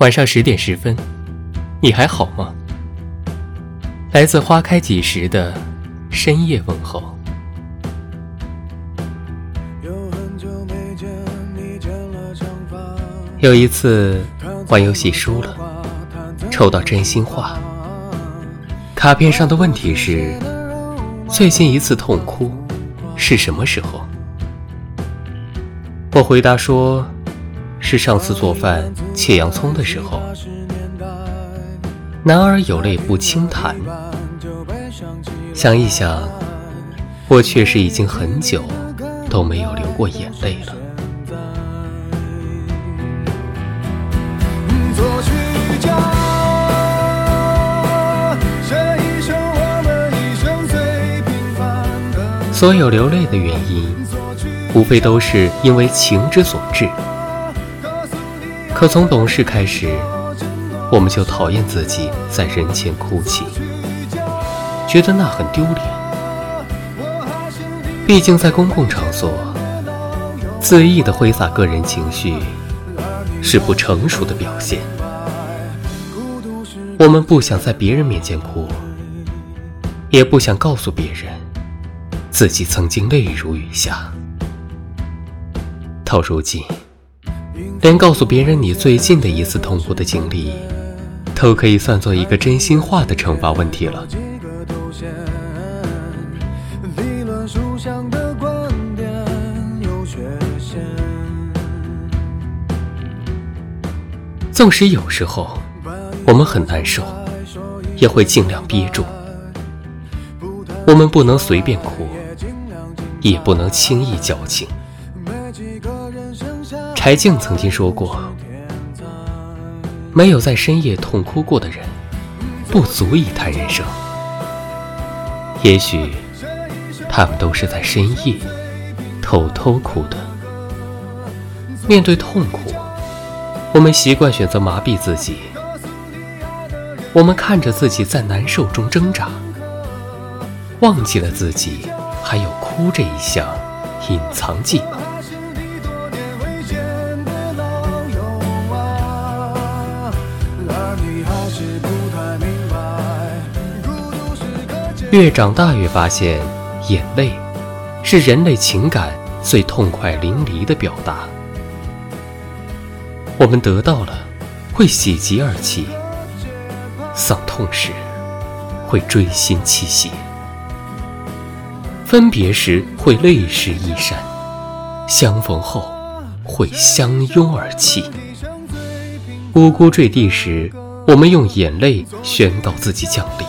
晚上10点10分，你还好吗？来自花开几时的深夜问候。有一次玩游戏输了，抽到真心话，卡片上的问题是：最近一次痛哭是什么时候？我回答说是上次做饭切洋葱的时候。男儿有泪不轻弹，想一想，我确实已经很久都没有流过眼泪了。所有流泪的原因，无非都是因为情之所致。可从懂事开始，我们就讨厌自己在人前哭泣，觉得那很丢脸。毕竟在公共场所，恣意地挥洒个人情绪是不成熟的表现。我们不想在别人面前哭，也不想告诉别人自己曾经泪如雨下。到如今，连告诉别人你最近的一次痛苦的经历都可以算作一个真心话的惩罚问题了。纵使有时候我们很难受，也会尽量憋住。我们不能随便哭，也不能轻易矫情。柴静曾经说过，没有在深夜痛哭过的人，不足以谈人生。也许他们都是在深夜偷偷哭的。面对痛苦，我们习惯选择麻痹自己。我们看着自己在难受中挣扎，忘记了自己还有哭这一项隐藏技能。越长大越发现，眼泪是人类情感最痛快淋漓的表达。我们得到了会喜极而泣，丧痛时会锥心泣血，分别时会泪湿衣衫，相逢后会相拥而泣。无辜坠地时，我们用眼泪宣告自己降临。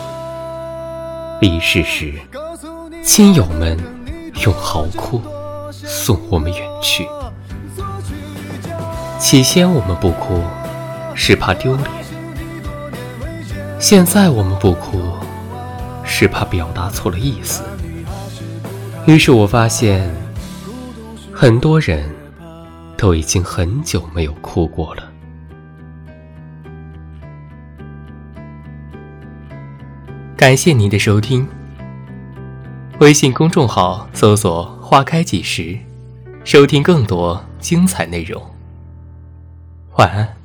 离世时，亲友们用嚎哭送我们远去。起先我们不哭，是怕丢脸；现在我们不哭，是怕表达错了意思。于是我发现，很多人都已经很久没有哭过了。感谢您的收听，微信公众号搜索“花开几时”，收听更多精彩内容。晚安。